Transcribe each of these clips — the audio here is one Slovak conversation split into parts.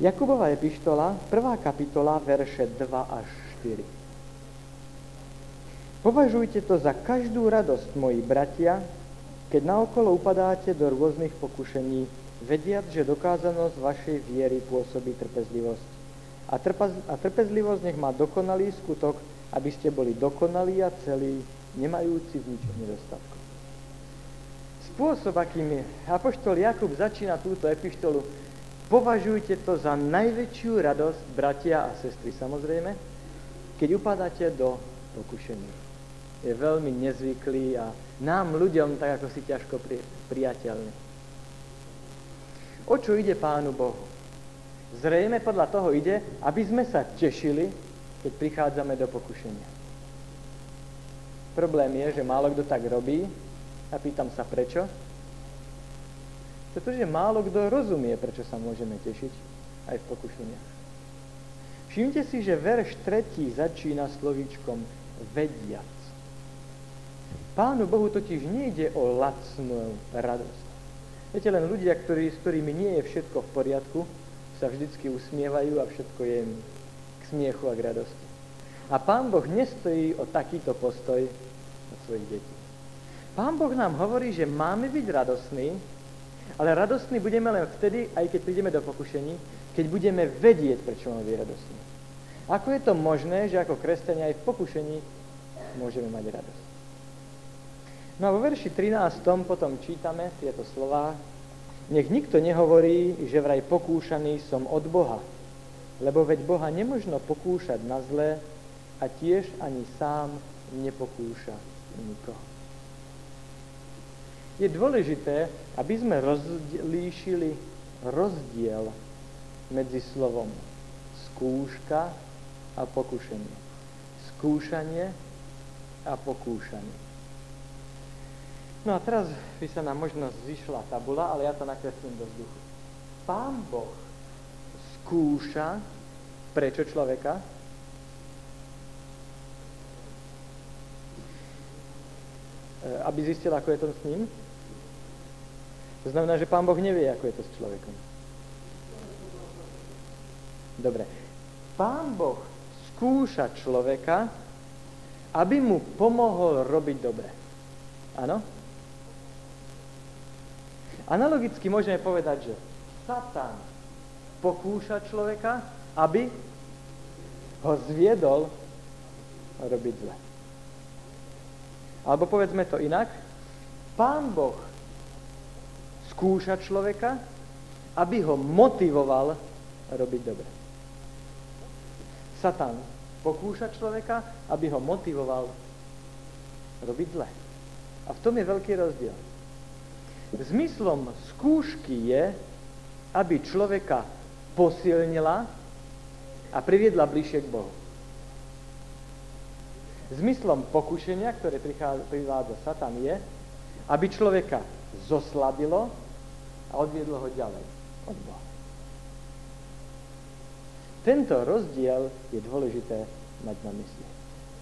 Jakubova epištola, 1. kapitola, verše 2 až 4. Považujte to za každú radosť, moji bratia, keď naokolo upadáte do rôznych pokušení, vediac, že dokázanosť vašej viery pôsobí trpezlivosť. A trpezlivosť nech má dokonalý skutok, aby ste boli dokonalí a celí, nemajúci v ničom nedostatku. Spôsob, akým apoštol Jakub začína túto epištolu, považujte to za najväčšiu radosť, bratia a sestry, samozrejme, keď upadáte do pokušení. Je veľmi nezvyklý a nám, ľuďom, tak ako si ťažko priateľný. O čo ide Pánu Bohu? Zrejme podľa toho ide, aby sme sa tešili, keď prichádzame do pokušenia. Problém je, že málo kto tak robí a pýtam sa prečo. Pretože málo kto rozumie, prečo sa môžeme tešiť aj v pokušeniach. Všimte si, že verš 3. začína slovíčkom vediac. Pánu Bohu totiž nejde o lacnú radosť. Viete, len ľudia, s ktorými nie je všetko v poriadku, sa vždycky usmievajú a všetko je im k smiechu a k radosti. A Pán Boh nestojí o takýto postoj od svojich detí. Pán Boh nám hovorí, že máme byť radosní, ale radosní budeme len vtedy, aj keď prídeme do pokušení, keď budeme vedieť, prečo máme byť radosní. Ako je to možné, že ako kresťania aj v pokušení môžeme mať radosť? No a vo verši 13. potom čítame tieto slová. Nech nikto nehovorí, že vraj pokúšaný som od Boha, lebo veď Boha nemožno pokúšať na zlé a tiež ani sám nepokúša nikoho. Je dôležité, aby sme rozlíšili rozdiel medzi slovom skúška a pokušenie. Skúšanie a pokúšanie. No a teraz by sa nám možno zišla tabula, ale ja to nakreslím do vzduchu. Pán Boh skúša prečo človeka? Aby zistil, ako je to s ním? To znamená, že Pán Boh nevie, ako je to s človekom. Dobre. Pán Boh skúša človeka, aby mu pomohol robiť dobre. Áno? Analogicky môžeme povedať, že Satan pokúša človeka, aby ho zviedol robiť zle. Alebo povedzme to inak, Pán Boh skúša človeka, aby ho motivoval robiť dobre. Satan pokúša človeka, aby ho motivoval robiť zle. A v tom je veľký rozdiel. Zmyslom skúšky je, aby človeka posilnila a priviedla bližšie k Bohu. Zmyslom pokušenia, ktoré privádza Satan, je, aby človeka zoslabilo a odviedlo ho ďalej od Boha. Tento rozdiel je dôležité mať na mysli.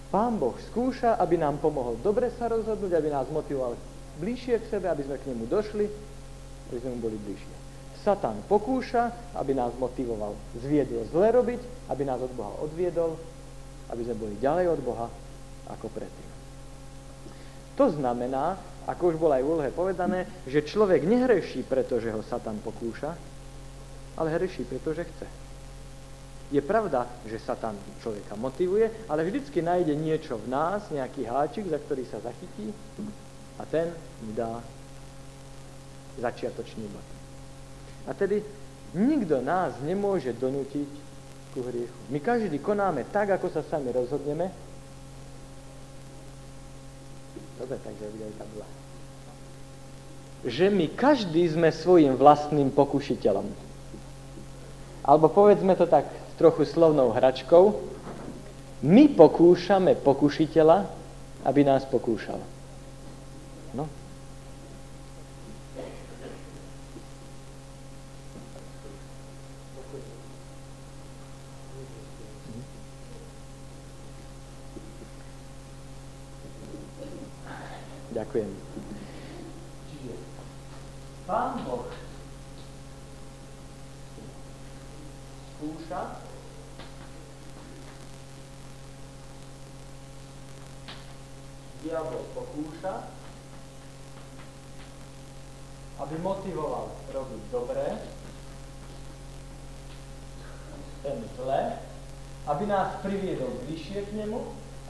Pán Boh skúša, aby nám pomohol dobre sa rozhodnúť, aby nás motivoval bližšie k sebe, aby sme k nemu došli, aby sme mu boli bližšie. Satan pokúša, aby nás motivoval, zviedol zle robiť, aby nás od Boha odviedol, aby sme boli ďalej od Boha, ako predtým. To znamená, ako už bolo aj v úlohe povedané, že človek nehreší, pretože ho Satan pokúša, ale hreší, pretože chce. Je pravda, že Satan človeka motivuje, ale vždycky nájde niečo v nás, nejaký háčik, za ktorý sa zachytí a ten mu dá začiatočný bod. A tedy nikto nás nemôže donútiť ku hriechu. My každý konáme tak, ako sa sami rozhodneme. Dobre, takže vidíte tak zle. Že my každý sme svojím vlastným pokušiteľom. Alebo povedzme to tak trochu slovnou hračkou. My pokúšame pokušiteľa, aby nás pokúšal. No. Ďakujem. Čiže Pán Boh skúša. Diabol pokúša, aby motivoval robiť dobré, ten zle, aby nás priviedol bližšie k nemu,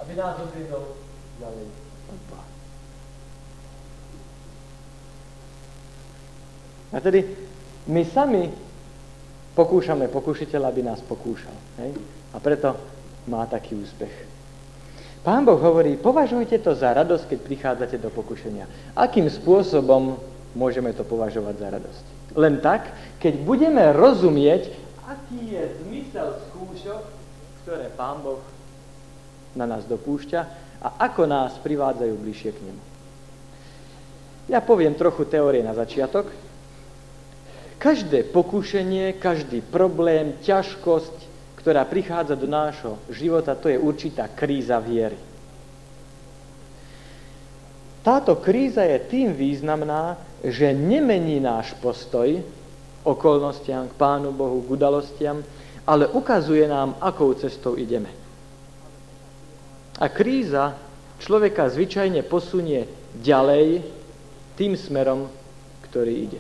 aby nás odviedol ďalej. A tedy my sami pokúšame pokúšiteľa, aby nás pokúšal. Hej? A preto má taký úspech. Pán Boh hovorí, považujte to za radosť, keď prichádzate do pokušenia. Akým spôsobom môžeme to považovať za radosť? Len tak, keď budeme rozumieť, aký je zmysel skúšok, ktoré Pán Boh na nás dopúšťa a ako nás privádzajú bližšie k nemu. Ja poviem trochu teórie na začiatok. Každé pokušenie, každý problém, ťažkosť, ktorá prichádza do nášho života, to je určitá kríza viery. Táto kríza je tým významná, že nemení náš postoj okolnostiam, k Pánu Bohu, k udalostiam, ale ukazuje nám, akou cestou ideme. A kríza človeka zvyčajne posunie ďalej tým smerom, ktorý ide.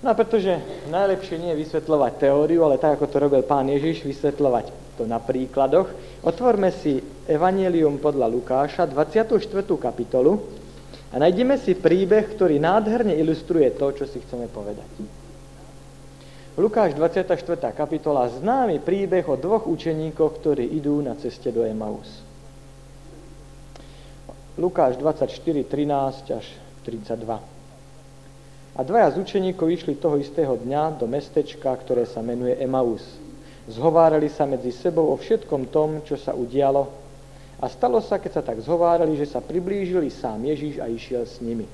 No pretože najlepšie nie je vysvetľovať teóriu, ale tak, ako to robil Pán Ježiš, vysvetľovať to na príkladoch. Otvorme si Evangelium podľa Lukáša, 24. kapitolu a nájdeme si príbeh, ktorý nádherne ilustruje to, čo si chceme povedať. Lukáš, 24. kapitola, známy príbeh o dvoch učeníkoch, ktorí idú na ceste do Emaus. Lukáš 24, 13 až 32. A dvaja z učeníkov išli toho istého dňa do mestečka, ktoré sa menuje Emaus. Zhovárali sa medzi sebou o všetkom tom, čo sa udialo. A stalo sa, keď sa tak zhovárali, že sa priblížili sám Ježiš a išiel s nimi.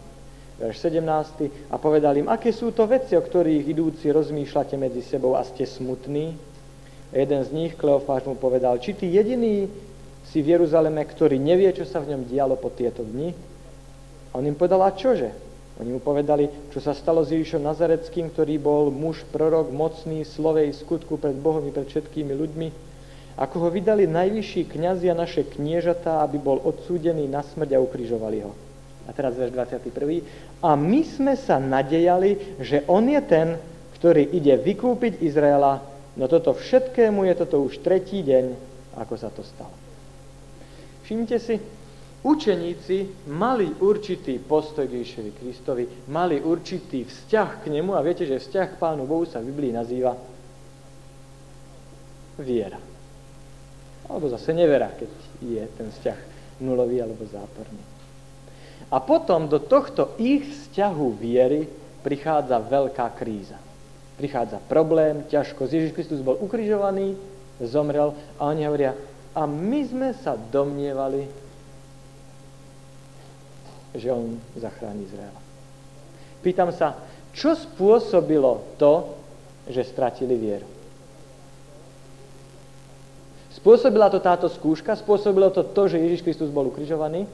Verš 17. A povedal im, aké sú to veci, o ktorých idúci rozmýšľate medzi sebou a ste smutní? A jeden z nich, Kleofáš, mu povedal, či ty jediný si v Jeruzaleme, ktorý nevie, čo sa v ňom dialo po tieto dni? A on im povedal, a čože? Oni mu povedali, čo sa stalo s Ježišom Nazaretským, ktorý bol muž, prorok, mocný, slovej, skutku pred Bohom i pred všetkými ľuďmi. Ako ho vydali najvyšší kňazi a naše kniežatá, aby bol odsúdený na smrť a ukrižovali ho. A teraz verš 21. A my sme sa nadejali, že on je ten, ktorý ide vykúpiť Izraela, no toto všetkému je toto už tretí deň, ako sa to stalo. Všimnite si, učeníci mali určitý postoj k Ježišovi Kristovi, mali určitý vzťah k nemu a viete, že vzťah k Pánu Bohu sa v Biblii nazýva viera. Alebo zase nevera, keď je ten vzťah nulový alebo záporný. A potom do tohto ich vzťahu viery prichádza veľká kríza. Prichádza problém, ťažkosť. Ježiš Kristus bol ukrižovaný, zomrel a oni hovoria, a my sme sa domnievali, že on zachráni Izraela. Pýtam sa, čo spôsobilo to, že stratili vieru? Spôsobila to táto skúška? Spôsobilo to to, že Ježiš Kristus bol ukrižovaný?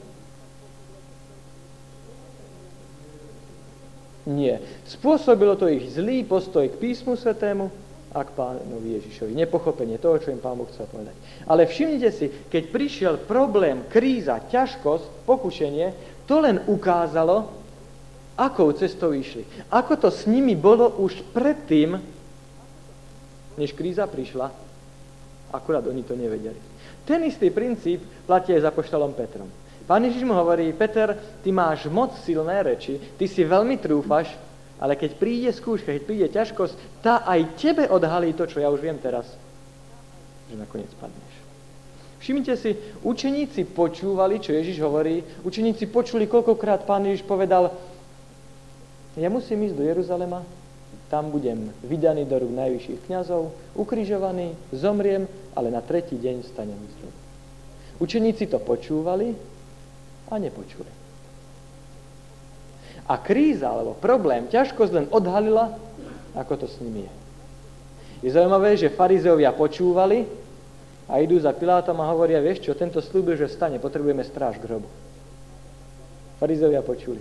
Nie. Spôsobilo to ich zlý postoj k písmu svätému a k Pánovi Ježišovi. Nepochopenie toho, čo im Pán Boh chcel povedať. Ale všimnite si, keď prišiel problém, kríza, ťažkosť, pokušenie, to len ukázalo, akou cestou išli. Ako to s nimi bolo už predtým, než kríza prišla. Akurát oni to nevedeli. Ten istý princíp platí aj za apoštolom Petrom. Pán Ježiš mu hovorí, Peter, ty máš moc silné reči, ty si veľmi trúfaš, ale keď príde skúška, keď príde ťažkosť, tá aj tebe odhalí to, čo ja už viem teraz, že nakoniec padneš. Všimnite si, učeníci počúvali, čo Ježiš hovorí. Učeníci počuli, koľkokrát Pán Ježiš povedal, ja musím ísť do Jeruzalema, tam budem vydaný do rúk najvyšších kňazov, ukrižovaný, zomriem, ale na tretí deň vstanem z mŕtvych. Učeníci to počúvali a nepočuli. A kríza, alebo problém, ťažkosť len odhalila, ako to s nimi je. Je zaujímavé, že farizeovia počúvali, a idú za Pilátom a hovoria, vieš čo, tento slúbil, že vstane, potrebujeme stráž grobu. Farizovia počuli.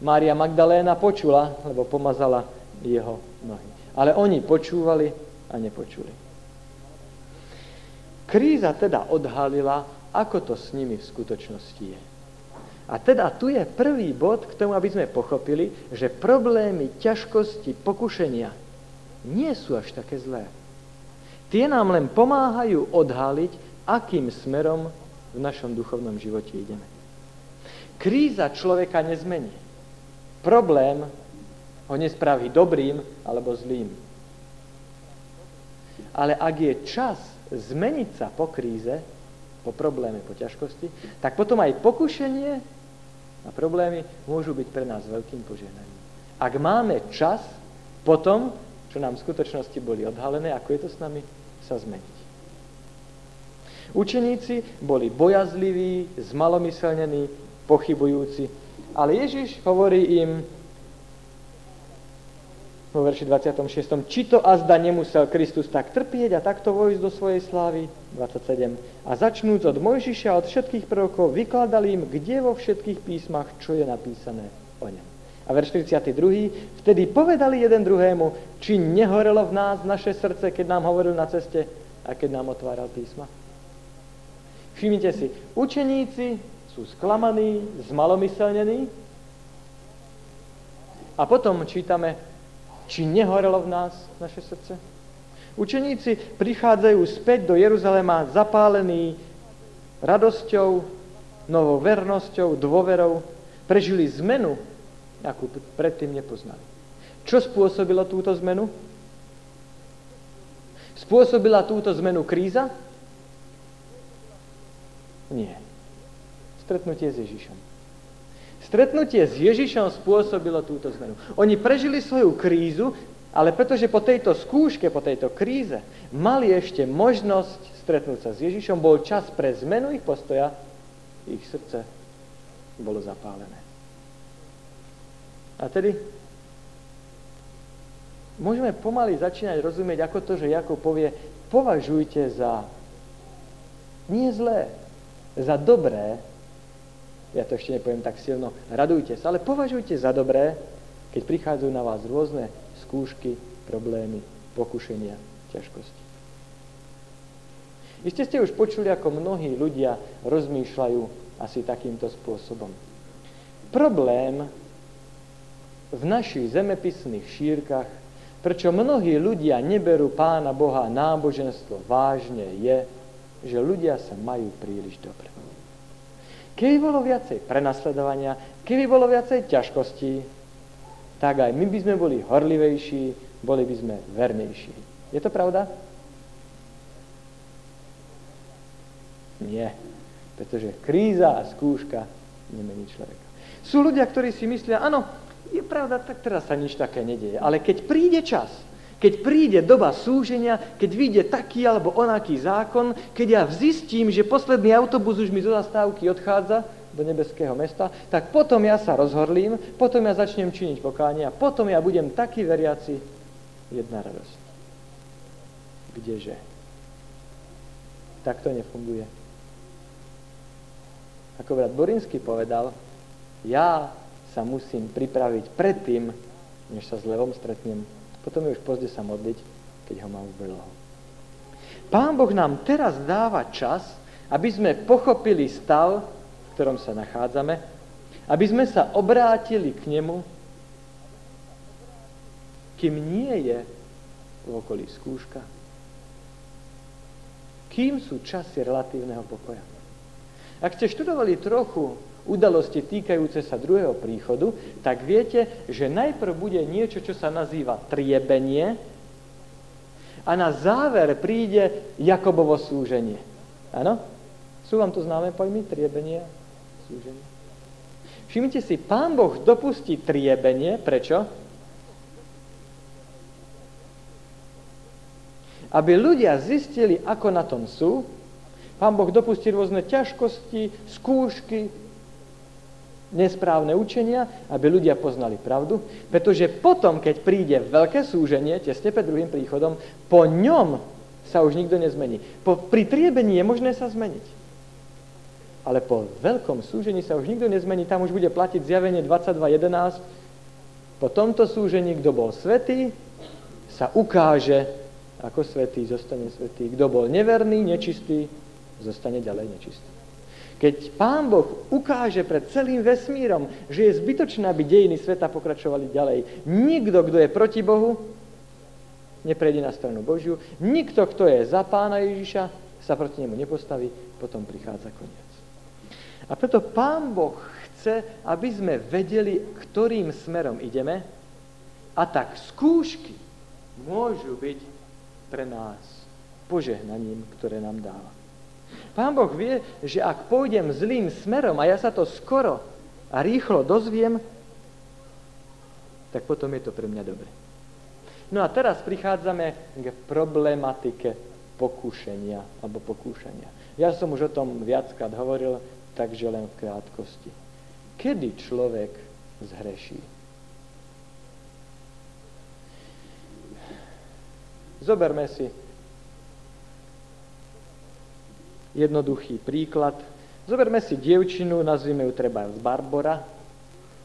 Mária Magdaléna počula, lebo pomazala jeho nohy. A ale oni počúvali a nepočuli. Kríza teda odhalila, ako to s nimi v skutočnosti je. A teda tu je prvý bod k tomu, aby sme pochopili, že problémy, ťažkosti, pokušenia nie sú až také zlé. Tie nám len pomáhajú odhaliť, akým smerom v našom duchovnom živote ideme. Kríza človeka nezmení. Problém ho nespraví dobrým alebo zlým. Ale ak je čas zmeniť sa po kríze, po probléme, po ťažkosti, tak potom aj pokušenie a problémy môžu byť pre nás veľkým požehnaním. Ak máme čas potom, čo nám v skutočnosti boli odhalené, ako je to s nami, sa zmeniť. Učeníci boli bojazliví, zmalomyselnení, pochybujúci, ale Ježiš hovorí im vo verši 26. Či to azda nemusel Kristus tak trpieť a takto vojsť do svojej slávy? 27. A začnúc od Mojžiša, od všetkých prvokov, vykladali im, kde vo všetkých písmach, čo je napísané o ňom. A verš 32. Vtedy povedali jeden druhému, či nehorelo v nás naše srdce, keď nám hovoril na ceste a keď nám otváral písma. Všimnite si, učeníci sú sklamaní, zmalomyselnení a potom čítame, či nehorelo v nás naše srdce. Učeníci prichádzajú späť do Jeruzalema zapálení radosťou, novou vernosťou, dôverou. Prežili zmenu, akú predtým nepoznali. Čo spôsobilo túto zmenu? Spôsobila túto zmenu kríza? Nie. Stretnutie s Ježišom. Stretnutie s Ježišom spôsobilo túto zmenu. Oni prežili svoju krízu, ale pretože po tejto skúške, po tejto kríze mali ešte možnosť stretnúť sa s Ježišom, bol čas pre zmenu ich postoja, ich srdce bolo zapálené. A tedy môžeme pomaly začínať rozumieť, ako to, že Jakub povie, považujte za nie zlé, za dobré, ja to ešte nepoviem tak silno, radujte sa, ale považujte za dobré, keď prichádzajú na vás rôzne skúšky, problémy, pokušenia, ťažkosti. Iste ste už počuli, ako mnohí ľudia rozmýšľajú asi takýmto spôsobom. Problém v našich zemepisných šírkach, prečo mnohí ľudia neberú Pána Boha a náboženstvo vážne, je, že ľudia sa majú príliš dobre. Keby bolo viacej prenasledovania, keby bolo viacej ťažkostí, tak aj my by sme boli horlivejší, boli by sme vernejší. Je to pravda? Nie, pretože kríza a skúška nemení človeka. Sú ľudia, ktorí si myslia, áno, je pravda, tak teraz sa nič také nedieje. Ale keď príde čas, keď príde doba súženia, keď vyjde taký alebo onaký zákon, keď ja zistím, že posledný autobus už mi zo zastávky odchádza do nebeského mesta, tak potom ja sa rozhorlím, potom ja začnem činiť pokánie a potom ja budem taký veriaci, jedna radosť. Kdeže? Tak to nefunguje. Ako brat Borinsky povedal, ja sa musím pripraviť predtým, než sa s levom stretnem. Potom je už pozde sa modliť, keď ho mám v brlohu. Pán Boh nám teraz dáva čas, aby sme pochopili stav, v ktorom sa nachádzame, aby sme sa obrátili k nemu, kým nie je v okolí skúška, kým sú časy relatívneho pokoja. Ak ste študovali trochu udalosti týkajúce sa druhého príchodu, tak viete, že najprv bude niečo, čo sa nazýva triebenie a na záver príde Jakobovo súženie. Áno? Sú vám to známe pojmy? Triebenie a súženie. Všimnite si, Pán Boh dopustí triebenie. Prečo? Aby ľudia zistili, ako na tom sú. Pán Boh dopustí rôzne ťažkosti, skúšky, nesprávne učenia, aby ľudia poznali pravdu, pretože potom, keď príde veľké súženie, tesne pred druhým príchodom, po ňom sa už nikto nezmení. Pri triebení je možné sa zmeniť. Ale po veľkom súžení sa už nikto nezmení, tam už bude platiť zjavenie 22.11. Po tomto súžení, kto bol svätý, sa ukáže ako svätý, zostane svätý. Kto bol neverný, nečistý, zostane ďalej nečistý. Keď Pán Boh ukáže pred celým vesmírom, že je zbytočné, aby dejiny sveta pokračovali ďalej. Nikto, kto je proti Bohu, neprejde na stranu Božiu. Nikto, kto je za Pána Ježiša, sa proti nemu nepostaví, potom prichádza koniec. A preto Pán Boh chce, aby sme vedeli, ktorým smerom ideme, a tak skúšky môžu byť pre nás požehnaním, ktoré nám dáva. Pán Boh vie, že ak pôjdem zlým smerom a ja sa to skoro a rýchlo dozviem, tak potom je to pre mňa dobre. No a teraz prichádzame k problematike pokušenia alebo pokúšania. Ja som už o tom viackrát hovoril, takže len v krátkosti. Kedy človek zhreší? Zoberme si jednoduchý príklad. Zoberme si dievčinu, nazvime ju treba Barbora.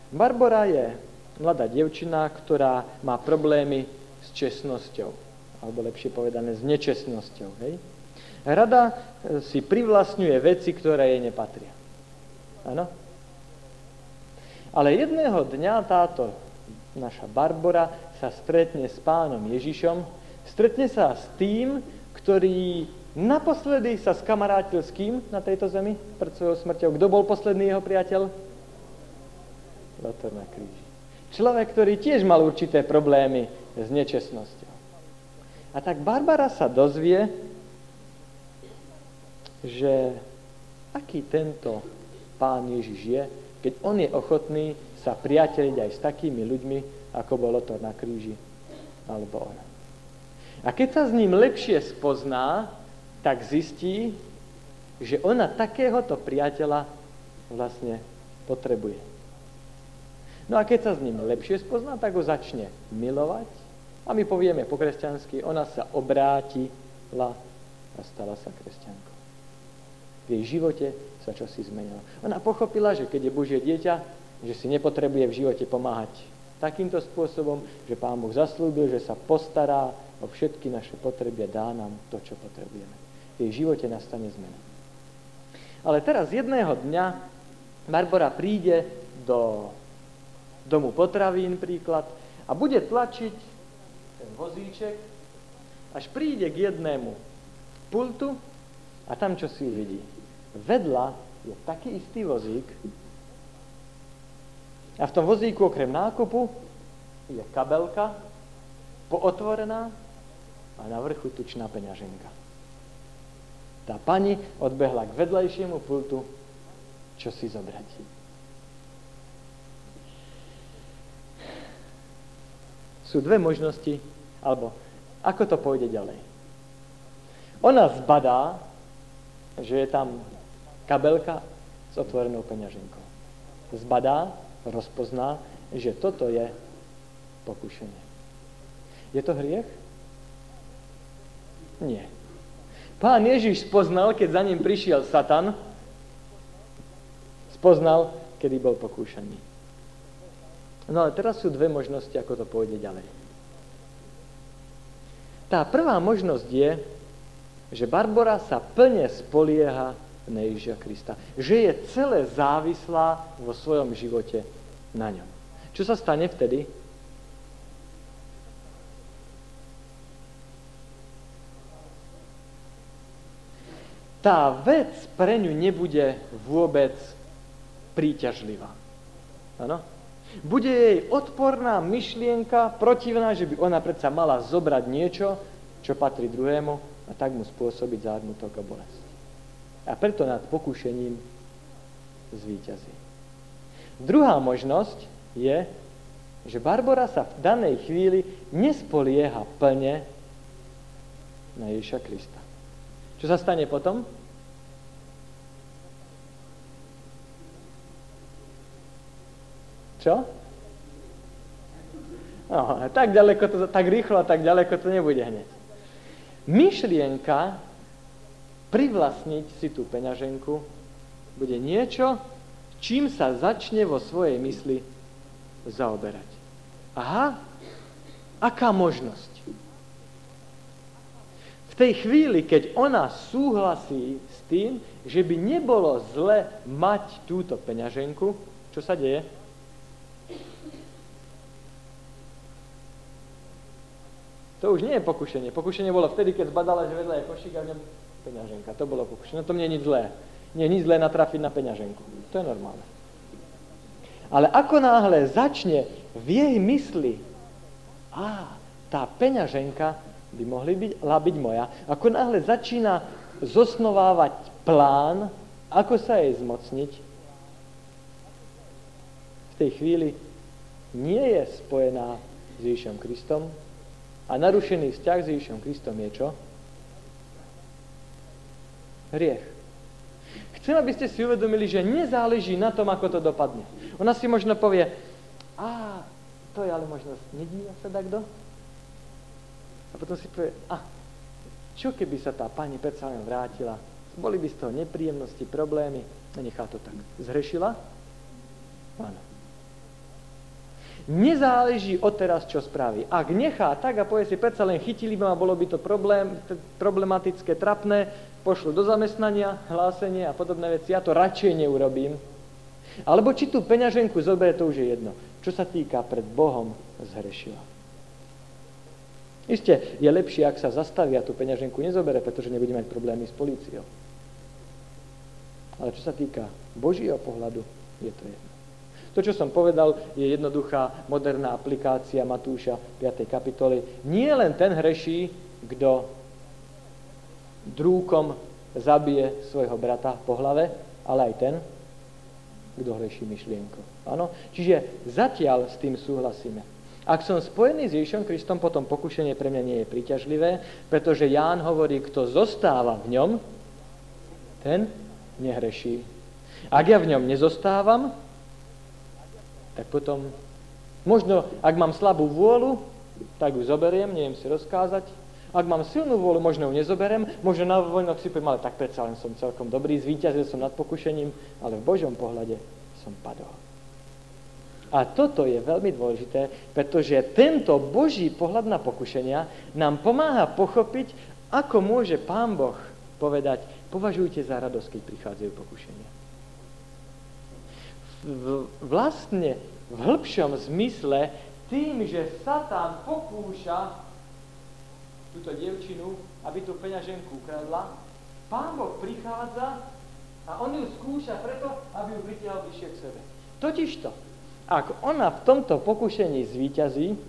Barbora je mladá dievčina, ktorá má problémy s čestnosťou, alebo lepšie povedané s nečestnosťou. Hej? Rada si privlastňuje veci, ktoré jej nepatria. Áno? Ale jedného dňa táto naša Barbora sa stretne s Pánom Ježišom, stretne sa s tým, ktorý naposledy sa skamarátil s kým na tejto zemi pred svojou smrťou? Kto bol posledný jeho priateľ? Lotor na kríži. Človek, ktorý tiež mal určité problémy s nečestnosťou. A tak Barbora sa dozvie, že aký tento Pán Ježiš je, keď on je ochotný sa priateľiť aj s takými ľuďmi, ako bol Lotor na kríži alebo ona. A keď sa s ním lepšie spozná, tak zistí, že ona takéhoto priateľa vlastne potrebuje. No a keď sa s ním lepšie spozná, tak ho začne milovať. A my povieme po kresťansky, ona sa obrátila a stala sa kresťankou. V jej živote sa čosi zmenilo. Ona pochopila, že keď je Božie dieťa, že si nepotrebuje v živote pomáhať takýmto spôsobom, že Pán Boh zaslúbil, že sa postará o všetky naše potreby a dá nám to, čo potrebujeme. V jej živote nastane zmena. Ale teraz jedného dňa Barbora príde do domu potravín, príklad, a bude tlačiť ten vozíček, až príde k jednému pultu a tam čo si uvidí. Vedľa je taký istý vozík a v tom vozíku okrem nákupu je kabelka pootvorená a na vrchu tučná peňaženka. Tá pani odbehla k vedľajšiemu pultu, čo si zobrať. Sú dve možnosti, alebo ako to pôjde ďalej. Ona zbadá, že je tam kabelka s otvorenou peňaženkou. Zbadá, rozpozná, že toto je pokušenie. Je to hriech? Nie. Pán Ježiš spoznal, keď za ním prišiel Satan, spoznal, kedy bol pokúšaný. No ale teraz sú dve možnosti, ako to pôjde ďalej. Tá prvá možnosť je, že Barbora sa plne spolieha na Ježiša Krista. Že je celé závislá vo svojom živote na ňom. Čo sa stane vtedy? Tá vec pre ňu nebude vôbec príťažlivá. Áno? Bude jej odporná myšlienka, protivná, že by ona predsa mala zobrať niečo, čo patrí druhému a tak mu spôsobiť zármutok a bolesť. A preto nad pokušením zvíťazí. Druhá možnosť je, že Barbora sa v danej chvíli nespolieha plne na Ježiša Krista. Čo sa stane potom? Čo? No, tak ďaleko to, tak rýchlo a tak ďaleko to nebude hneď. Myšlienka privlastniť si tú peňaženku bude niečo, čím sa začne vo svojej mysli zaoberať. Aha, aká možnosť? V tej chvíli, keď ona súhlasí s tým, že by nebolo zle mať túto peňaženku, čo sa deje? To už nie je pokušenie. Pokušenie bolo vtedy, keď zbadala, že vedľa je košík a v ňom peňaženka. To bolo pokušenie. No to mne je nič zlé. Nie je nič zlé natrafiť na peňaženku. To je normálne. Ale ako náhle začne v jej mysli, tá peňaženka by mohla byť moja, ako náhle začína zosnovávať plán, ako sa jej zmocniť, v tej chvíli nie je spojená s Ježišom Kristom a narušený vzťah s Ježišom Kristom je čo? Hriech. Chcem, aby ste si uvedomili, že nezáleží na tom, ako to dopadne. Ona si možno povie, to je ale možnosť, nedíva sa takto? A potom si povie, čo keby sa tá pani predsa len vrátila? Boli by z toho nepríjemnosti, problémy, a nechá to tak. Zhrešila? Áno. Nezáleží odteraz, čo spraví. Ak nechá tak a povie si, predsa len chytili by ma, bolo by to problematické, trapné, pošlu do zamestnania, hlásenie a podobné veci, ja to radšej neurobím. Alebo či tú peňaženku zoberie, to už je jedno. Čo sa týka pred Bohom, zhrešila. Isté, je lepšie, ak sa zastavia a tú peňaženku nezobere, pretože nebude mať problémy s políciou. Ale čo sa týka Božieho pohľadu, je to jedno. To, čo som povedal, je jednoduchá moderná aplikácia Matúša 5. kapitoly. Nie len ten hreší, kto drúkom zabije svojho brata po hlave, ale aj ten, kto hreší myšlienkou. Áno? Čiže zatiaľ s tým súhlasíme. Ak som spojený s Ježišom Kristom, potom pokušenie pre mňa nie je príťažlivé, pretože Ján hovorí, kto zostáva v ňom, ten nehreší. Ak ja v ňom nezostávam, tak potom, možno ak mám slabú vôľu, tak ju zoberiem, neviem si rozkázať. Ak mám silnú vôľu, možno ju nezoberiem, možno na voľnok si poviem, ale tak predsa len som celkom dobrý, zvíťazil som nad pokušením, ale v Božom pohľade som padol. A toto je veľmi dôležité, pretože tento Boží pohľad na pokušenia nám pomáha pochopiť, ako môže Pán Boh povedať, považujte za radosť, keď prichádzajú pokušenia. Vlastne v hĺbšom zmysle tým, že Satan pokúša túto dievčinu, aby tú peňaženku ukradla, Pán Boh prichádza a on ju skúša preto, aby ju pritiahol bližšie k sebe. Totižto, ak ona v tomto pokušení zvíťazí,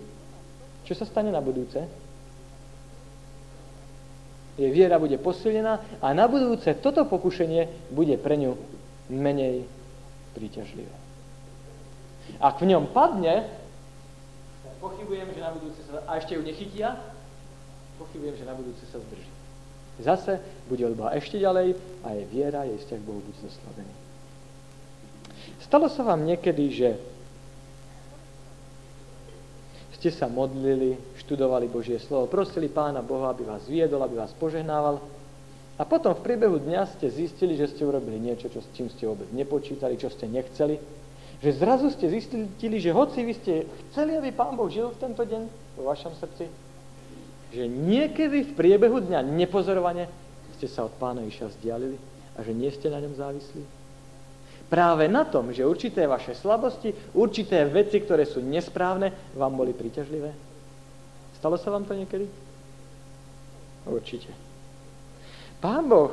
čo sa stane na budúce? Jej viera bude posilnená a na budúce toto pokušenie bude pre ňu menej príťažlivé. Ak v ňom padne, pochybujem, že na budúce sa... A ešte ju nechytia? Pochybujem, že na budúce sa zdrží. Zase bude od Boha ešte ďalej a jej viera, jej vzťah k Bohu bude zoslabený. Stalo sa vám niekedy, že ste sa modlili, študovali Božie slovo, prosili Pána Boha, aby vás viedol, aby vás požehnával, a potom v priebehu dňa ste zistili, že ste urobili niečo, s čím ste vôbec nepočítali, čo ste nechceli. Že zrazu ste zistili, že hoci vy ste chceli, aby Pán Boh žil v tento deň vo vašom srdci, že niekedy v priebehu dňa nepozorovane ste sa od Pána Ježiša vzdialili a že nie ste na ňom závislí. Práve na tom, že určité vaše slabosti, určité veci, ktoré sú nesprávne, vám boli príťažlivé. Stalo sa vám to niekedy? Určite. Pán Boh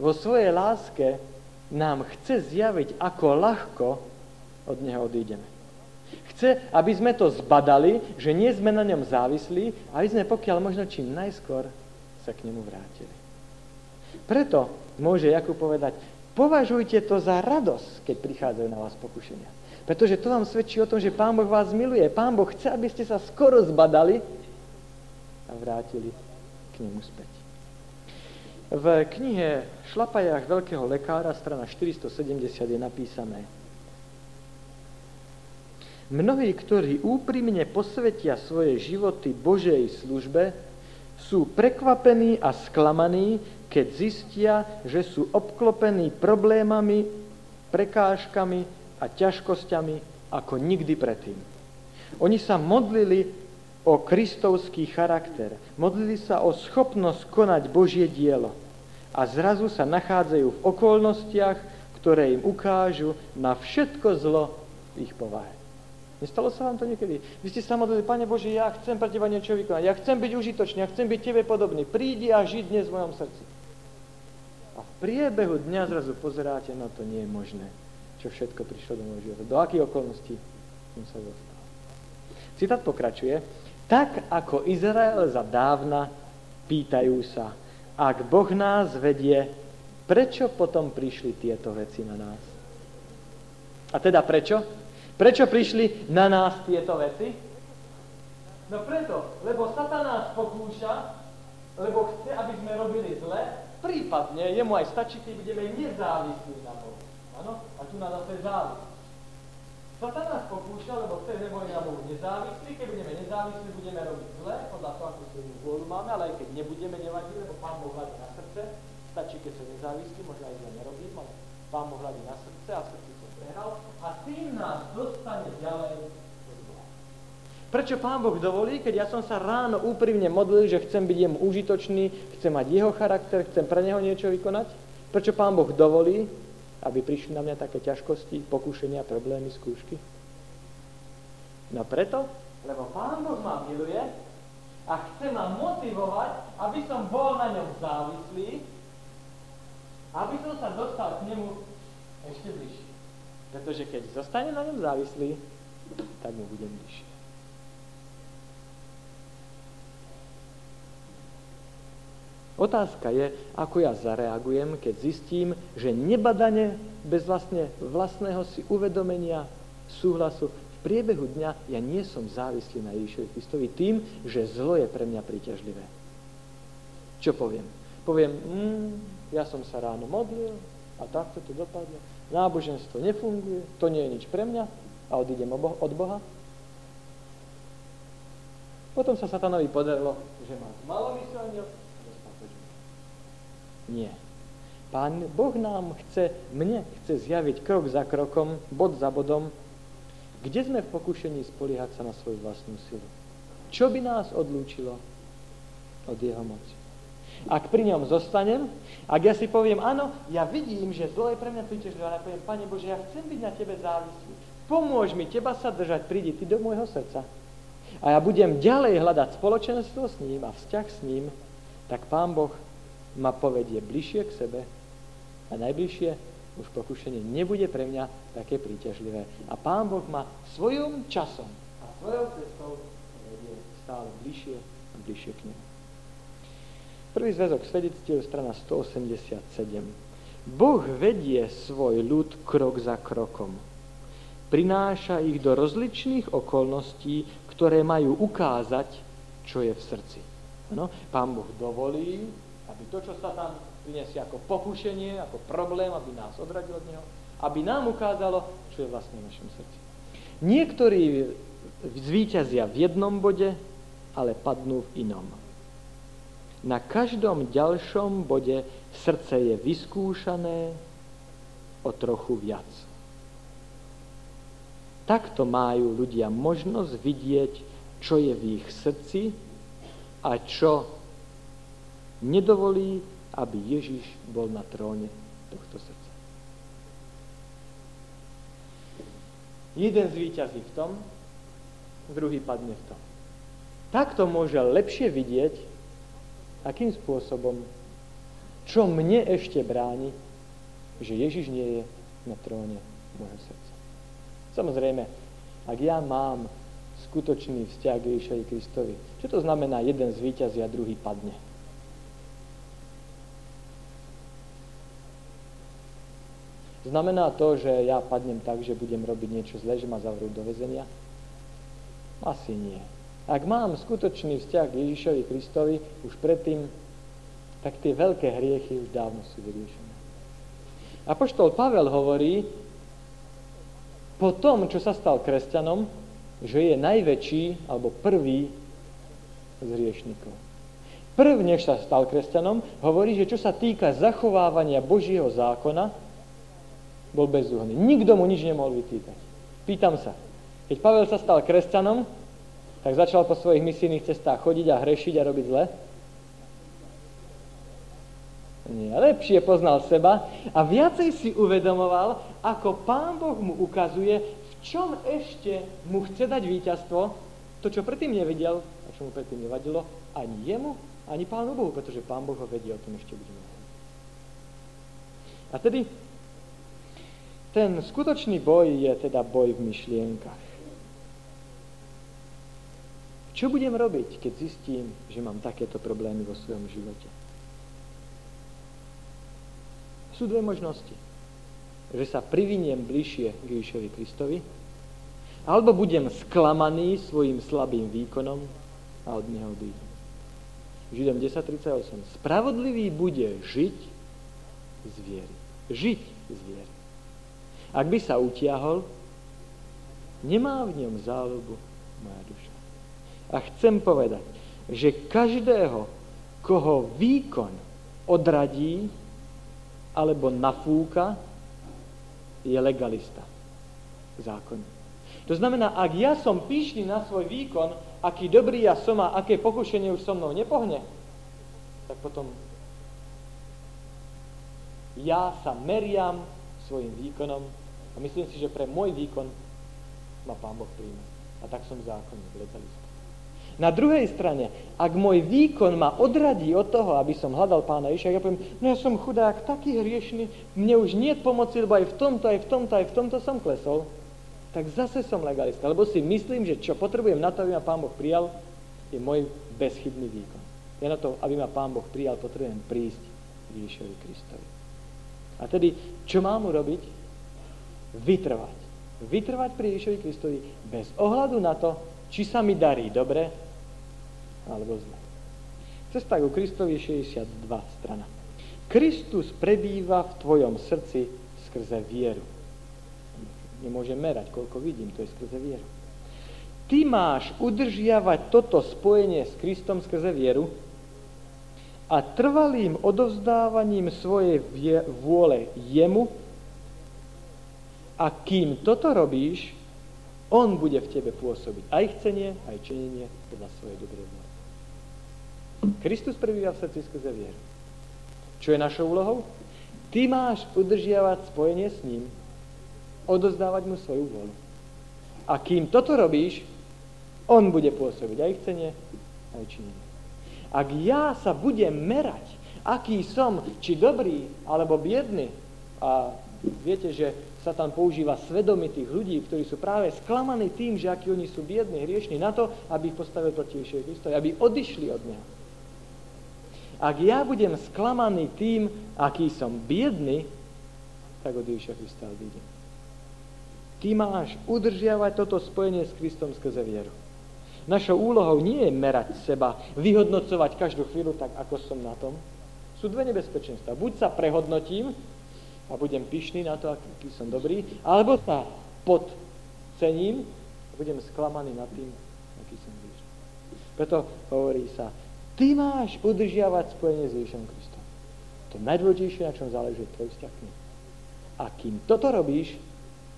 vo svojej láske nám chce zjaviť, ako ľahko od Neho odídeme. Chce, aby sme to zbadali, že nie sme na ňom závislí, aby sme pokiaľ možno čím najskôr sa k nemu vrátili. Preto môže Jakub povedať, považujte to za radosť, keď prichádzajú na vás pokušenia. Pretože to vám svedčí o tom, že Pán Boh vás miluje. Pán Boh chce, aby ste sa skoro zbadali a vrátili k nemu späť. V knihe Šlapajách veľkého lekára, strana 470, je napísané: Mnohí, ktorí úprimne posvetia svoje životy Božej službe, sú prekvapení a sklamaní, keď zistia, že sú obklopení problémami, prekážkami a ťažkosťami ako nikdy predtým. Oni sa modlili o kristovský charakter, modlili sa o schopnosť konať Božie dielo a zrazu sa nachádzajú v okolnostiach, ktoré im ukážu na všetko zlo ich povahy. Nestalo sa vám to niekedy? Vy ste sa modlili: Pane Bože, ja chcem pre Teba niečo vykonať, ja chcem byť užitočný, ja chcem byť Tebe podobný, prídi a žij dnes v mojom srdci. A v priebehu dňa zrazu pozeráte, no to nie je možné, čo všetko prišlo do môjho života, do akých okolností som sa dostal. Citát pokračuje: tak ako Izrael zadávna, pýtajú sa, ak Boh nás vedie, prečo potom prišli tieto veci na nás? A teda prečo? Prečo prišli na nás tieto veci? No preto, lebo Satan nás pokúša, lebo chce, aby sme robili zle, prípadne jemu aj stačí, keď budeme nezávislí na Bohu. Áno? A tu na nás je závislí. Satan nás pokúša, lebo chce, že budeme na Bohu nezávislí, keď budeme nezávislí, budeme robiť zle, podľa toho, akú svoju vôľu máme, ale aj keď nebudeme, nevadí, lebo Pán Boh hľadí na srdce, stačí, keď som nezávislí, možno aj zle nerobím, ale Pán Boh hľadí na srdce a srdci som prehral. A tým nás dostane ďalej od Boha. Prečo Pán Boh dovolí, keď ja som sa ráno úprimne modlil, že chcem byť jemu užitočný, chcem mať jeho charakter, chcem pre neho niečo vykonať? Prečo Pán Boh dovolí, aby prišli na mňa také ťažkosti, pokúšenia, problémy, skúšky? No preto, lebo Pán Boh ma miluje a chce ma motivovať, aby som bol na ňom závislý, aby som sa dostal k nemu ešte bližšie. Pretože keď zostane na ňom závislý, tak mu budem bližšie. Otázka je, ako ja zareagujem, keď zistím, že nebadane, bez vlastného si uvedomenia, súhlasu, v priebehu dňa ja nie som závislý na Ježišovi Kristovi tým, že zlo je pre mňa príťažlivé. Čo poviem? Poviem, ja som sa ráno modlil a takto to dopadlo. Náboženstvo nefunguje, to nie je nič pre mňa a odídem od Boha. Potom sa Satanovi podarilo, že má malomyselne. Nie. Pán Boh mne chce zjaviť krok za krokom, bod za bodom, kde sme v pokušení spoliehať sa na svoju vlastnú silu. Čo by nás odlúčilo od jeho moci? Ak pri ňom zostanem, ak ja si poviem, áno, ja vidím, že zlo je pre mňa príťažlivé, ale poviem, Pane Bože, ja chcem byť na Tebe závislý. Pomôž mi Teba sa držať, prídi Ty do môjho srdca. A ja budem ďalej hľadať spoločenstvo s ním a vzťah s ním, tak Pán Boh ma povedie bližšie k sebe a najbližšie už pokušenie nebude pre mňa také príťažlivé. A Pán Boh ma svojím časom a svojou cestou vedie stále bližšie a bližšie k nemu. Prvý zväzok svediciteľu, strana 187. Boh vedie svoj ľud krok za krokom. Prináša ich do rozličných okolností, ktoré majú ukázať, čo je v srdci. No, Pán Boh dovolí, aby to, čo sa tam prinesie ako pokušenie, ako problém, aby nás odradil od neho, aby nám ukázalo, čo je vlastne v našom srdci. Niektorí zvíťazia v jednom bode, ale padnú v inom. Na každom ďalšom bode srdce je vyskúšané o trochu viac. Takto majú ľudia možnosť vidieť, čo je v ich srdci a čo nedovolí, aby Ježiš bol na tróne tohto srdca. Jeden zvíťazí v tom, druhý padne v tom. Takto môže lepšie vidieť, akým spôsobom, čo mne ešte bráni, že Ježiš nie je na tróne môjho srdca. Samozrejme, ak ja mám skutočný vzťah k Ježišovi Kristovi, čo to znamená jeden zvíťazí a druhý padne? Znamená to, že ja padnem tak, že budem robiť niečo zlé, že ma zavrú do väzenia? Asi nie. Ak mám skutočný vzťah k Ježišovi Kristovi už predtým, tak tie veľké hriechy už dávno sú vyriešené. Apoštol Pavel hovorí po tom, čo sa stal kresťanom, že je najväčší alebo prvý z hriešnikov. Prv, než sa stal kresťanom, hovorí, že čo sa týka zachovávania Božieho zákona, bol bezúhonný. Nikto mu nič nemohol vytýkať. Pýtam sa, keď Pavel sa stal kresťanom, tak začal po svojich misijných cestách chodiť a hrešiť a robiť zle? Nie, lepšie poznal seba a viacej si uvedomoval, ako Pán Boh mu ukazuje, v čom ešte mu chce dať víťazstvo, to, čo predtým nevidel, a čo mu predtým nevadilo, ani jemu, ani Pánu Bohu, pretože Pán Boh ho vedie, o tom ešte budeme. A tedy ten skutočný boj je teda boj v myšlienkach. Čo budem robiť, keď zistím, že mám takéto problémy vo svojom živote? Sú dve možnosti. Že sa priviniem bližšie k Ježišovi Kristovi, alebo budem sklamaný svojim slabým výkonom a od neho odídem. Židom 10.38. Spravodlivý bude žiť z viery. Žiť z viery. Ak by sa utiahol, nemá v ňom záľubu moja duša. A chcem povedať, že každého, koho výkon odradí alebo nafúka, je legalista. Zákon. To znamená, ak ja som pyšný na svoj výkon, aký dobrý ja som a aké pokušenie už so mnou nepohne, tak potom ja sa meriam svojim výkonom a myslím si, že pre môj výkon ma Pán Boh príjme. A tak som zákonný legalista. Na druhej strane, ak môj výkon ma odradí od toho, aby som hľadal Pána Ježiša, ja poviem, no ja som chudák, taký hriešný, mne už nie je pomoci, lebo aj v tomto, aj v tomto, aj v tomto som klesol, tak zase som legalista, lebo si myslím, že čo potrebujem na to, aby ma Pán Boh prijal, je môj bezchybný výkon. Ja na to, aby ma Pán Boh prijal, potrebujem prísť k Ježišovi Kristovi. A tedy, čo mám urobiť? Vytrvať. Vytrvať pri Ježišovi Kristovi bez ohľadu na to, či sa mi darí dobre, alebo zle. Cesta u Kristovi 62 strana. Kristus prebýva v tvojom srdci skrze vieru. Nemôžem merať, koľko vidím, to je skrze vieru. Ty máš udržiavať toto spojenie s Kristom skrze vieru a trvalým odovzdávaním svojej vôle jemu, a kým toto robíš, on bude v tebe pôsobiť aj chcenie, aj činenie podľa svojej dobrej vôle. Kristus prebýva v srdci skrze vieru. Čo je našou úlohou? Ty máš udržiavať spojenie s ním, odozdávať mu svoju vôľu. A kým toto robíš, on bude pôsobiť aj chcenie, aj činenie. Ak ja sa budem merať, aký som, či dobrý, alebo biedný, a viete, že Satan používa svedomie tých ľudí, ktorí sú práve sklamaní tým, že akí oni sú biední, hriešní, na to, aby ich postavil proti Ježišovi Kristovi, aby odišli od neho. Ak ja budem sklamaný tým, aký som biedný, tak od Ježiša Krista odídem. Ty máš udržiavať toto spojenie s Kristom skrze vieru. Našou úlohou nie je merať seba, vyhodnocovať každú chvíľu tak, ako som na tom. Sú dve nebezpečenstva. Buď sa prehodnotím a budem pyšný na to, aký som dobrý, alebo sa podcením a budem sklamaný nad tým, aký som dobrý. Preto hovorí sa, ty máš udržiavať spojenie s Ježišom Kristom. To najdôležitejšie, na čom záleží, je tvoj vzťah k nemu. A kým toto robíš,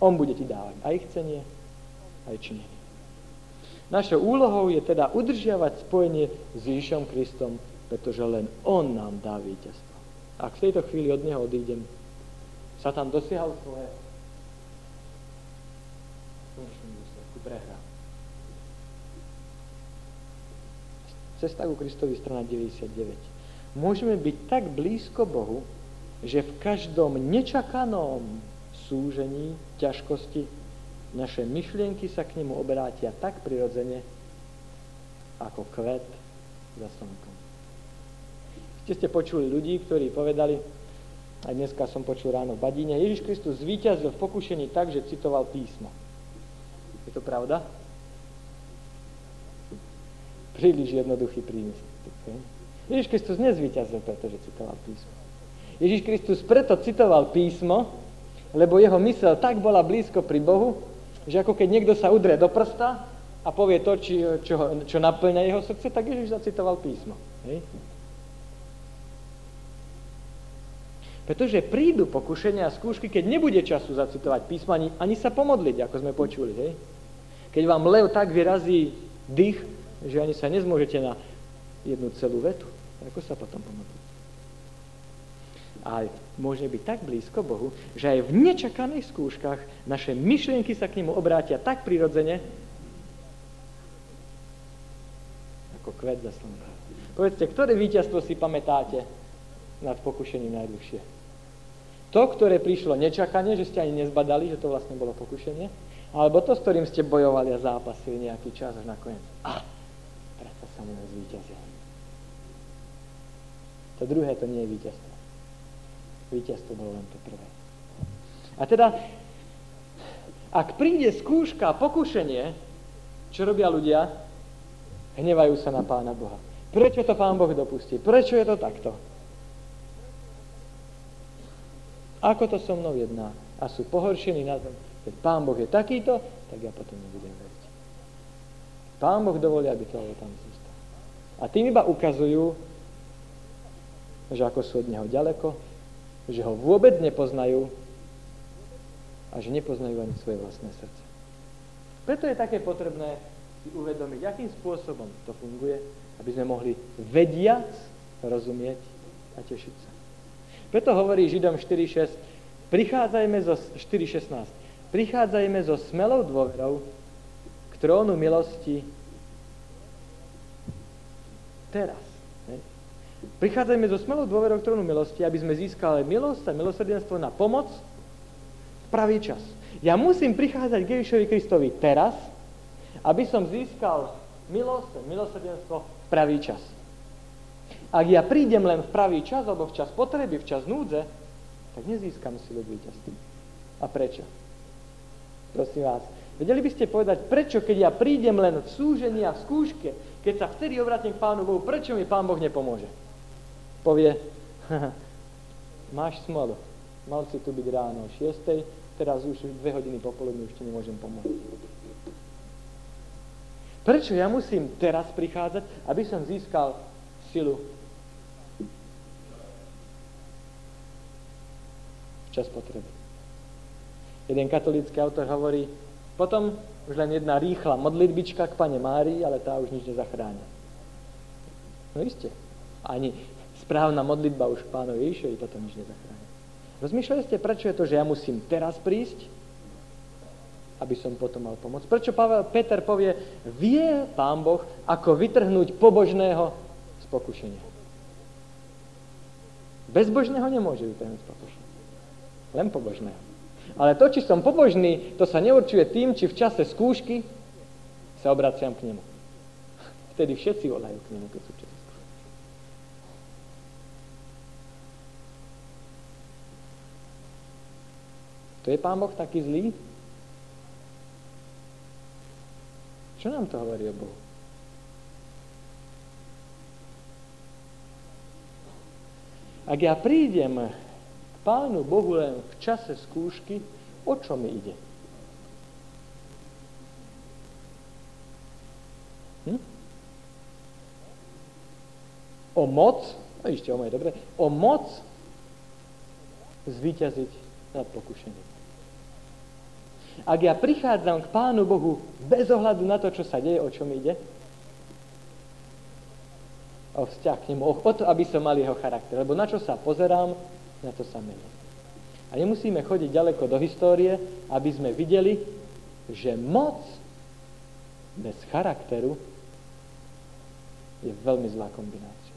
on bude ti dávať aj chcenie, aj činenie. Našou úlohou je teda udržiavať spojenie s Ježišom Kristom, pretože len on nám dá víťazstvo. Ak v tejto chvíli od neho odídem, Satan dosiahol svoje. Prehra. Cesta ku Kristovi, strana 99. Môžeme byť tak blízko Bohu, že v každom nečakanom súžení, ťažkosti, naše myšlienky sa k nemu obrátia tak prirodzene, ako kvet za slnkom. Ste počuli ľudí, ktorí povedali, a dneska som počul ráno v Badíne, Ježiš Kristus zvíťazil v pokušení tak, že citoval písmo. Je to pravda? Príliš jednoduchý prímysl. Ježiš Kristus nezvíťazil, pretože citoval písmo. Ježiš Kristus preto citoval písmo, lebo jeho myseľ tak bola blízko pri Bohu, že ako keď niekto sa udrie do prsta a povie to, čo naplňa jeho srdce, tak Ježiš zacitoval písmo. Hej? Pretože prídu pokušenia a skúšky, keď nebude času zacitovať písmo, ani sa pomodliť, ako sme počuli. Hej? Keď vám lev tak vyrazí dých, že ani sa nezmôžete na jednu celú vetu. Ako sa potom pomodliť? A môžeme byť tak blízko Bohu, že aj v nečakaných skúškach naše myšlienky sa k nemu obrátia tak prirodzene, ako kvet za slnka. Povedzte, ktoré víťazstvo si pamätáte nad pokušením najdlhšie? To, ktoré prišlo nečakane, že ste ani nezbadali, že to vlastne bolo pokušenie, alebo to, s ktorým ste bojovali a zápasili nejaký čas až nakoniec. Preto sa mnou zvíťazil. To druhé to nie je víťazstvo. Víťazstvo bolo len to prvé. A teda, ak príde skúška, pokušenie, čo robia ľudia? Hnevajú sa na Pána Boha. Prečo to Pán Boh dopustí? Prečo je to takto? Ako to so mnou jedná? A sú pohoršení na tom, keď Pán Boh je takýto, tak ja potom nebudem veriť. Pán Boh dovolí, aby to tam zústal. A tým iba ukazujú, že ako sú od neho ďaleko, že ho vôbec nepoznajú a že nepoznajú ani svoje vlastné srdce. Preto je také potrebné si uvedomiť, akým spôsobom to funguje, aby sme mohli vediac rozumieť a tešiť sa. Preto hovorí Židom 4.6, prichádzajme so smelou dôverou k trónu milosti teraz. Prichádzajme so smelou dôverou k trónu milosti, aby sme získali milosť a milosrdenstvo na pomoc v pravý čas. Ja musím prichádzať k Ježišovi Kristovi teraz, aby som získal milosť a milosrdenstvo v pravý čas. Ak ja prídem len v pravý čas, alebo v čas potreby, v čas núdze, tak nezískam silu víťazstva. A prečo? Prosím vás, vedeli by ste povedať, prečo, keď ja prídem len v súžení a v skúške, keď sa vtedy obrátim k Pánu Bohu, prečo mi Pán Boh nepomôže? Povie, máš smolu, mal si tu byť ráno o 6:00, teraz už 2 hodiny popoludne už ti nemôžem pomôcť. Prečo ja musím teraz prichádzať, aby som získal silu v čas potreby? Jeden katolícky autor hovorí, potom už len jedna rýchla modlitbička k Pane Márii, ale tá už nič nezachráni. No iste, ani správna modlitba už k Pánu Ježišovi toto nič nezachráni. Rozmýšľali ste, prečo je to, že ja musím teraz prísť, aby som potom mal pomoc? Prečo Peter povie, vie Pán Boh, ako vytrhnúť pobožného z pokušenia? Bezbožného nemôže vytrhnúť z pokušenia. Len pobožného. Ale to, či som pobožný, to sa neurčuje tým, či v čase skúšky sa obraciam k nemu. Vtedy všetci volajú k nemu, keď sú čase skúšky. To je Pán Boh taký zlý? Čo nám to hovorí o Bohu? Ak ja prídem k Pánu Bohu len v čase skúšky, o čo mi ide? O moc, no ešte o moje, dobre, o moc zvíťaziť nad pokušením. Ak ja prichádzam k Pánu Bohu bez ohľadu na to, čo sa deje, o čom ide, o vzťah k nemu, o to, aby som mal jeho charakter. Lebo na čo sa pozerám, na to sa mení. A nemusíme chodiť ďaleko do histórie, aby sme videli, že moc bez charakteru je veľmi zlá kombinácia.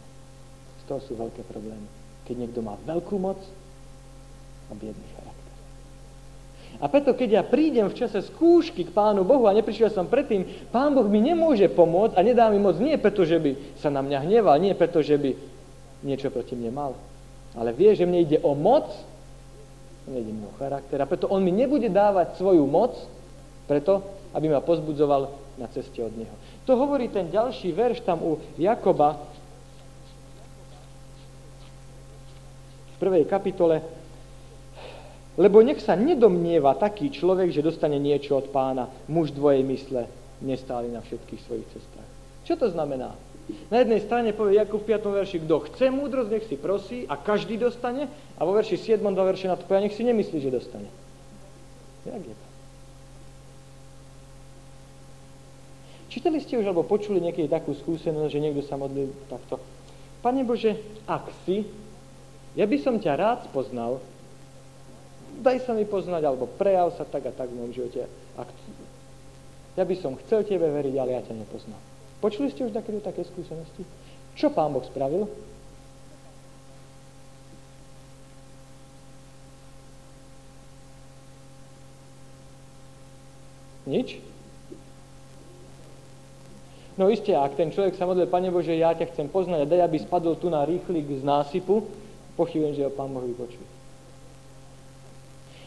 Z toho sú veľké problémy. Keď niekto má veľkú moc a biedný charakter. A preto, keď ja prídem v čase skúšky k Pánu Bohu a neprišiel som predtým, Pán Boh mi nemôže pomôcť a nedá mi moc nie preto, že by sa na mňa hneval, nie preto, že by niečo proti mne mal. Ale vie, že mne ide o moc, nejde mi o charakter. A preto on mi nebude dávať svoju moc, preto, aby ma pozbudzoval na ceste od neho. To hovorí ten ďalší verš tam u Jakuba v 1. kapitole. Lebo nech sa nedomnieva taký človek, že dostane niečo od Pána. Muž dvojej mysle nestáli na všetkých svojich cestách. Čo to znamená? Na jednej strane povie Jakub v 5. verši, kto chce múdrosť, nech si prosí a každý dostane. A vo verši 7. dva verše na to povie, nech si nemyslí, že dostane. Jak je to? Čítali ste už alebo počuli niekedy takú skúsenosť, že niekto sa modlil takto. Pane Bože, ak si, ja by som ťa rád spoznal, daj sa mi poznať, alebo prejav sa tak a tak v mojom živote. Ja by som chcel tebe veriť, ale ja ťa nepoznám. Počuli ste už niekedy také skúsenosti? Čo Pán Boh spravil? Nič? No isté, ak ten človek sa modlil, Pane Bože, ja ťa chcem poznať a daj, aby spadol tu na rýchlik z násypu, pochybujem, že ho Pán Boh vypočuje.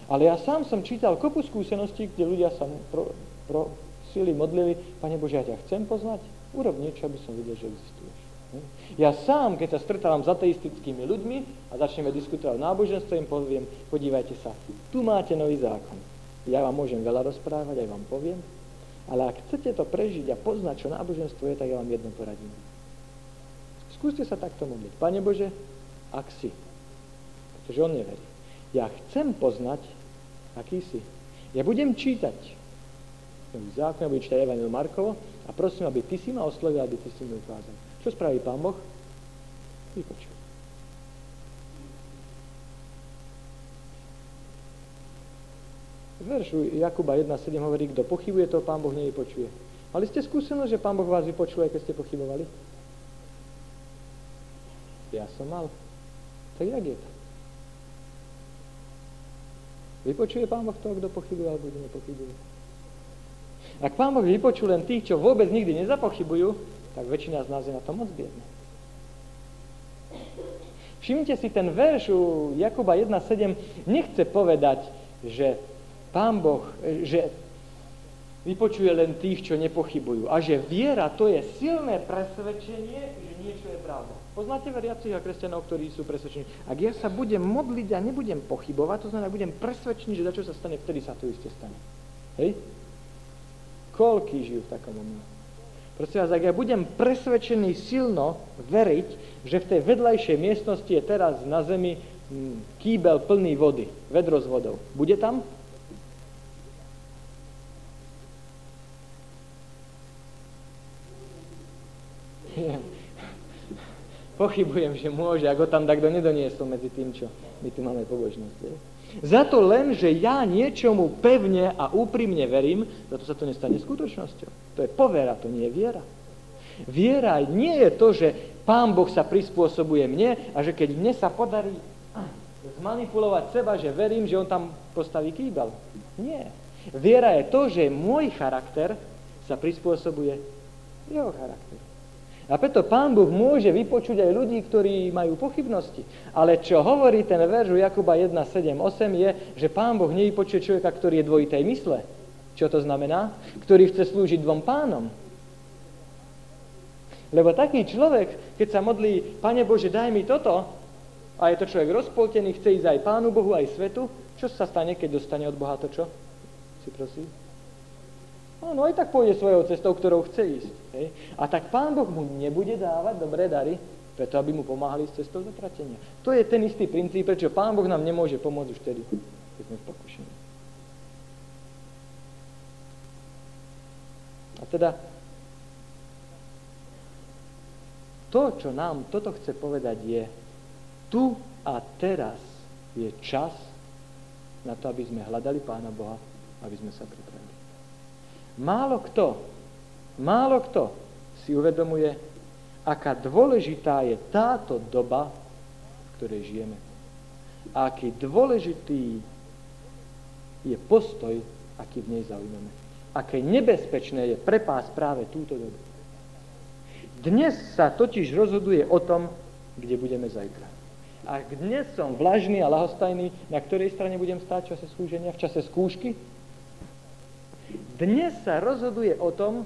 Ale ja sám som čítal kopu skúseností, kde ľudia sa prosili, modlili, Pane Bože, ja ťa chcem poznať, urob niečo, aby som videl, že existuješ. Ja sám, keď sa stretávam s ateistickými ľuďmi a začneme diskutovať o náboženstve, im poviem, podívajte sa, tu máte nový zákon. Ja vám môžem veľa rozprávať, aj vám poviem, ale ak chcete to prežiť a poznať, čo náboženstvo je, tak ja vám jedno poradím. Skúste sa takto modliť. Pane Bože, ak si, pretože on neverí. Ja chcem poznať, aký si. Ja budem čítať zákon, ja budem čítať Evangelium Markovo a prosím, aby ty si ma oslovil, aby ty si mi ukázal. Čo spraví Pán Boh? Vypočuj. Veršu Jakuba 1.7 hovorí, kto pochybuje, toho Pán Boh nevypočuje. Mali ste skúsenosť, že Pán Boh vás vypočul, aj keď ste pochybovali? Ja som mal. Tak jak je to? Vypočuje Pán Boh toho, kto pochybuje, alebo kto nepochybuje? Ak Pán Boh vypočul len tých, čo vôbec nikdy nezapochybujú, tak väčšina z nás je na to moc biedná. Všimnite si ten verš u Jakuba 1.7 nechce povedať, že Pán Boh, že vypočuje len tých, čo nepochybujú. A že viera to je silné presvedčenie, že niečo je pravda. Poznáte veriacich a kresťanov, ktorí sú presvedčení. Ak ja sa budem modliť a nebudem pochybovať, to znamená, budem presvedčený, že za čo sa stane, vtedy sa to isté stane. Hej? Koľký žijú v takom omyle? Proste vás, ak ja budem presvedčený silno veriť, že v tej vedľajšej miestnosti je teraz na zemi kýbel plný vody, vedro s vodou. Bude tam? Ja pochybujem, že môže, ako tam takto nedoniesol medzi tým, čo my tu máme pobožnosť. Je? Za to len, že ja niečomu pevne a úprimne verím, za to sa to nestane skutočnosťou. To je povera, to nie je viera. Viera nie je to, že Pán Boh sa prispôsobuje mne a že keď mne sa podarí zmanipulovať seba, že verím, že on tam postaví kýbel. Nie. Viera je to, že môj charakter sa prispôsobuje jeho charakteru. A preto Pán Boh môže vypočuť aj ľudí, ktorí majú pochybnosti. Ale čo hovorí ten verš u Jakuba 1.7.8 je, že Pán Boh nevypočuje človeka, ktorý je dvojitej mysle. Čo to znamená? Ktorý chce slúžiť dvom pánom. Lebo taký človek, keď sa modlí, Pane Bože, daj mi toto, a je to človek rozpoltený, chce ísť aj Pánu Bohu, aj svetu, čo sa stane, keď dostane od Boha to, čo si prosí? Áno, aj tak pôjde svojou cestou, ktorou chce ísť. Hej? A tak Pán Boh mu nebude dávať dobré dary, preto aby mu pomáhali s cestou zatratenia. To je ten istý princíp, prečo Pán Boh nám nemôže pomôcť už tedy, keď sme v pokušení. A teda, to, čo nám toto chce povedať je, tu a teraz je čas na to, aby sme hľadali Pána Boha, aby sme sa pripravili. Málo kto si uvedomuje, aká dôležitá je táto doba, v ktorej žijeme. A aký dôležitý je postoj, aký v nej zaujmeme. Aké nebezpečné je prepásť práve túto dobu. Dnes sa totiž rozhoduje o tom, kde budeme zajtra. A dnes som vlažný a lahostajný, na ktorej strane budem stáť v čase slúženia, v čase skúšky. Dnes sa rozhoduje o tom,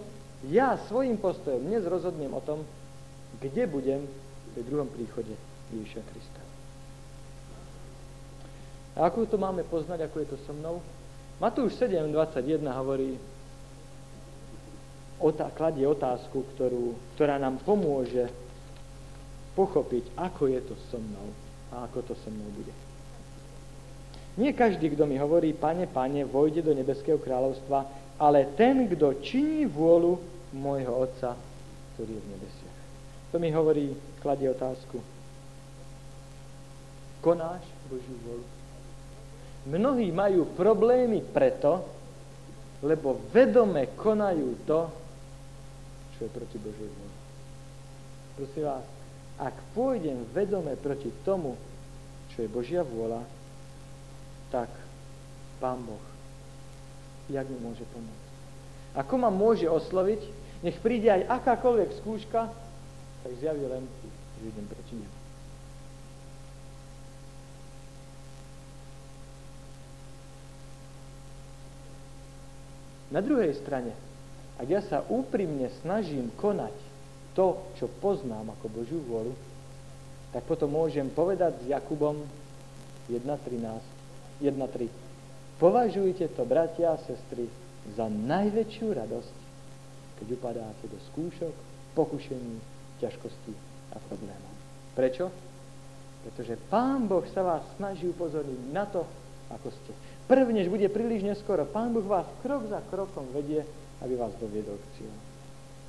ja svojím postojom dnes rozhodnem o tom, kde budem pri druhom príchode Ježiša Krista. A ako to máme poznať, ako je to so mnou? Matúš 7.21 hovorí, kladie otázku, ktorá nám pomôže pochopiť, ako je to so mnou a ako to so mnou bude. Nie každý, kto mi hovorí, Pane, Pane, vojde do nebeského kráľovstva, ale ten, kto činí vôľu môjho Otca, ktorý je v nebesiach. To mi hovorí, kladie otázku. Konáš Božiu vôľu? Mnohí majú problémy preto, lebo vedome konajú to, čo je proti Božej vôli. Prosím vás, ak pôjdem vedome proti tomu, čo je Božia vôľa, tak Pán Boh, jak mi môže pomôcť? Ako ma môže osloviť? Nech príde aj akákoľvek skúška, tak zjaví len, že idem proti nemu. Na druhej strane, ak ja sa úprimne snažím konať to, čo poznám ako Božiu vôľu, tak potom môžem povedať s Jakubom 1.3. Považujte to, bratia a sestry, za najväčšiu radosť, keď upadáte do skúšok, pokušení, ťažkostí a problémov. Prečo? Pretože Pán Boh sa vás snaží upozorniť na to, ako ste. Prvnež bude príliš neskoro. Pán Boh vás krok za krokom vedie, aby vás doviedol k cieľu.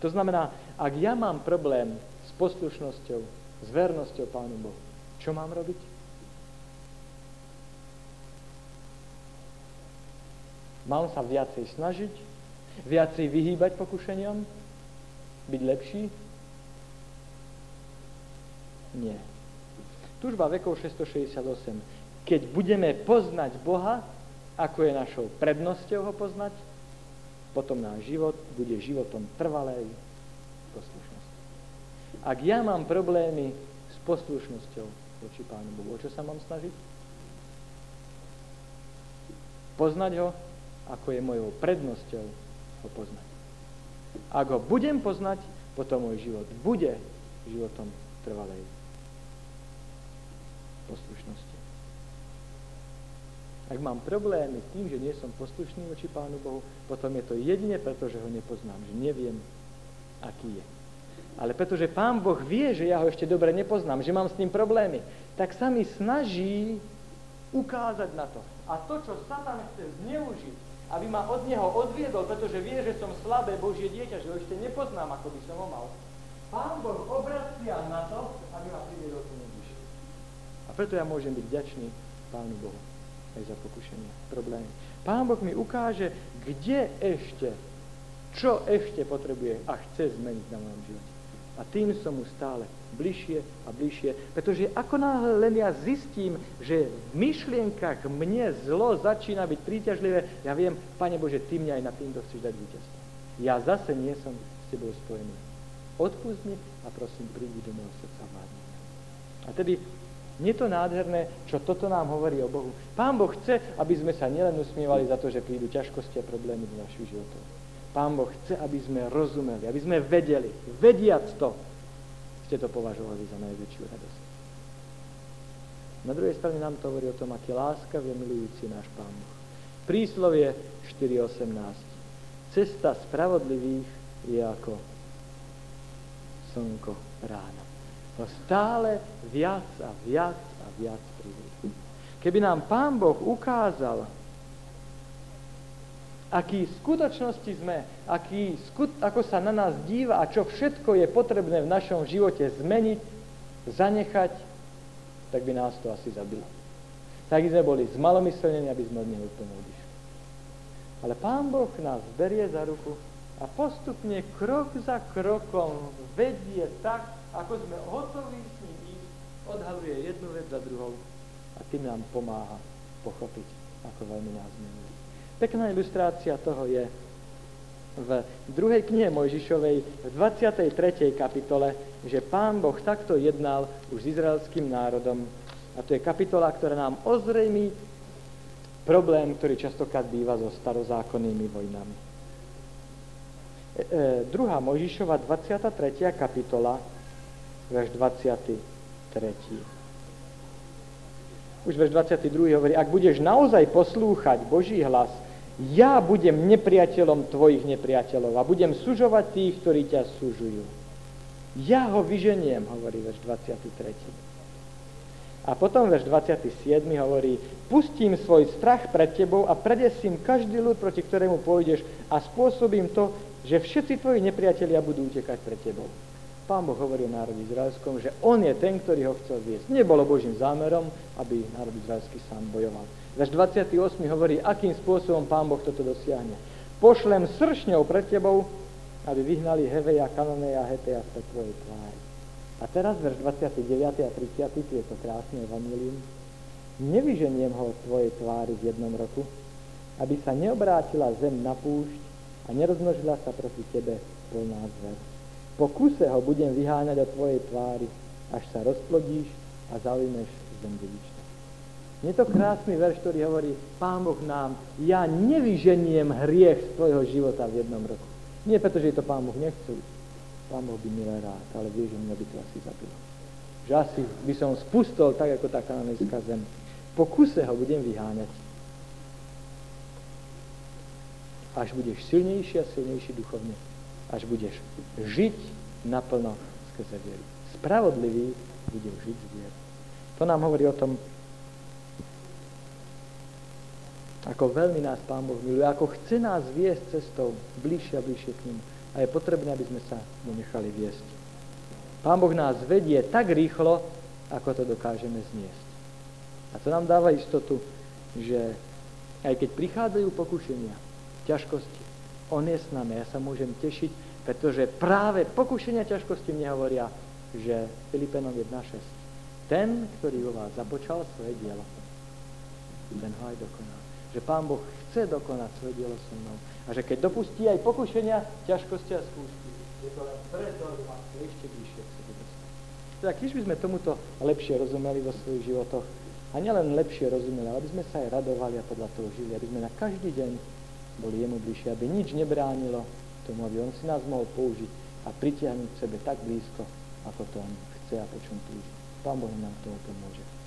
To znamená, ak ja mám problém s poslušnosťou, s vernosťou Pánu Bohu, čo mám robiť? Mám sa viacej snažiť, viacej vyhýbať pokušeniam, byť lepší? Nie. Tužba vekov 668. Keď budeme poznať Boha, ako je našou prednosťou ho poznať, potom náš život bude životom trvalej poslušnosti. Ak ja mám problémy s poslušnosťou voči Pánu Bohu, o čo sa mám snažiť? Poznať ho, ako je mojou prednosťou ho poznať. Ak ho budem poznať, potom môj život bude životom trvalej poslušnosti. Ak mám problémy s tým, že nie som poslušný voči Pánu Bohu, potom je to jedine preto, že ho nepoznám, že neviem, aký je. Ale pretože Pán Boh vie, že ja ho ešte dobre nepoznám, že mám s ním problémy, tak sa mi snaží ukázať na to. A to, čo Satan chce zneužiť, aby ma od neho odviedol, pretože vie, že som slabé Božie dieťa, že ho ešte nepoznám, ako by som ho mal, Pán Boh obracia na to, aby ma priviedol k Ježišovi. A preto ja môžem byť vďačný Pánu Bohu aj za pokušenia, problémy. Pán Boh mi ukáže, kde ešte, čo ešte potrebuje a chce zmeniť na mojom živote. A tým som mu stále bližšie a bližšie, pretože ako náhle len ja zistím, že v myšlienkach mne zlo začína byť príťažlivé, ja viem, Pane Bože, Ty mňa aj na týmto chceš dať víťazstvo. Ja zase nie som s Tebou spojený. Odpust mi a prosím, prídi do môjho srdca vládne. A tedy nie je to nádherné, čo toto nám hovorí o Bohu. Pán Boh chce, aby sme sa nielen usmievali za to, že prídu ťažkosti a problémy do našich životov. Pán Boh chce, aby sme rozumeli, aby sme vedeli. Vediac to, ste to považovali za najväčšiu radosť. Na druhej strane nám to hovorí o tom, aký láskavý, milujúci náš Pán Boh. Príslovie 4.18. Cesta spravodlivých je ako slnko rána. No stále viac a viac a viac príliš. Keby nám Pán Boh ukázal, aký skutočnosti sme, ako sa na nás díva a čo všetko je potrebné v našom živote zmeniť, zanechať, tak by nás to asi zabilo. Tak sme boli zmalomyslnení, aby sme od neho úplne odišli. Ale Pán Boh nás berie za ruku a postupne krok za krokom vedie tak, ako sme hotoví s ním ísť, odhaluje jednu vec za druhou a tým nám pomáha pochopiť, ako veľmi nás miluje. Pekná ilustrácia toho je v 2. knihe Mojžišovej, v 23. kapitole, že Pán Boh takto jednal už s izraelským národom. A to je kapitola, ktorá nám ozrejmí problém, ktorý častokrát býva so starozákonnými vojnami. Druhá Mojžišova, 23. kapitola, verš 23. Už verš 22. hovorí, ak budeš naozaj poslúchať Boží hlas, ja budem nepriateľom tvojich nepriateľov a budem sužovať tých, ktorí ťa sužujú. Ja ho vyženiem, hovorí verš 23. A potom verš 27. hovorí, pustím svoj strach pred tebou a predesím každý ľud, proti ktorému pôjdeš a spôsobím to, že všetci tvoji nepriatelia budú utekať pred tebou. Pán Boh hovoril národu izraelskom, že on je ten, ktorý ho chcel viesť. Nebolo Božím zámerom, aby národ izraelský sám bojoval. Verš 28 hovorí, akým spôsobom Pán Boh toto dosiahne. Pošlem sršňov pred tebou, aby vyhnali Heveja, Kananeja, Heteja spred tvojej tváre. A teraz verš 29 a 30, tu je to krásne evanjelium. Nevyženiem ho od tvojej tvári v jednom roku, aby sa neobrátila zem na púšť a nerozmnožila sa proti tebe plná zver. Po kuse ho budem vyháňať od tvojej tvári, až sa rozplodíš a zaujmeš zem dedičstva. Je to krásny verš, ktorý hovorí, Pán Boh nám, ja nevyženiem hriech z tvojho života v jednom roku. Nie preto, že to Pán Boh nechcel. Pán Boh by milé rád, ale vie, že mňa by to asi zabilo. Že asi by som spustol tak, ako tá kananejská zem. Po kuse ho budem vyháňať. Až budeš silnejší a silnejší duchovne. Až budeš žiť naplno skrze vieru. Spravodlivý bude žiť z viery. To nám hovorí o tom, ako veľmi nás Pán Boh miluje, ako chce nás viesť cestou bližšie a bližšie k nemu. A je potrebné, aby sme sa mu nechali viesť. Pán Boh nás vedie tak rýchlo, ako to dokážeme zniesť. A to nám dáva istotu, že aj keď prichádzajú pokušenia, ťažkosti, on je s nami, ja sa môžem tešiť, pretože práve pokušenia ťažkosti mne hovoria, že Filipenom 1.6. Ten, ktorý vo vás započal svoje dielo, ten ho aj dokoná. Že Pán Boh chce dokonať svoje dielo so mnou. A že keď dopustí aj pokušenia, ťažkosti a skúšky, je to len preto, že ma ešte bližšie k sebe dostane. Teda, keď by sme tomuto lepšie rozumeli vo svojich životoch, a nielen lepšie rozumeli, ale aby sme sa aj radovali a podľa toho žili, aby sme na každý deň boli jemu bližšie, aby nič nebránilo tomu, aby on si nás mohol použiť a pritiahnuť k sebe tak blízko, ako to on chce a po čom túži. Pán Boh nám toho pomôže.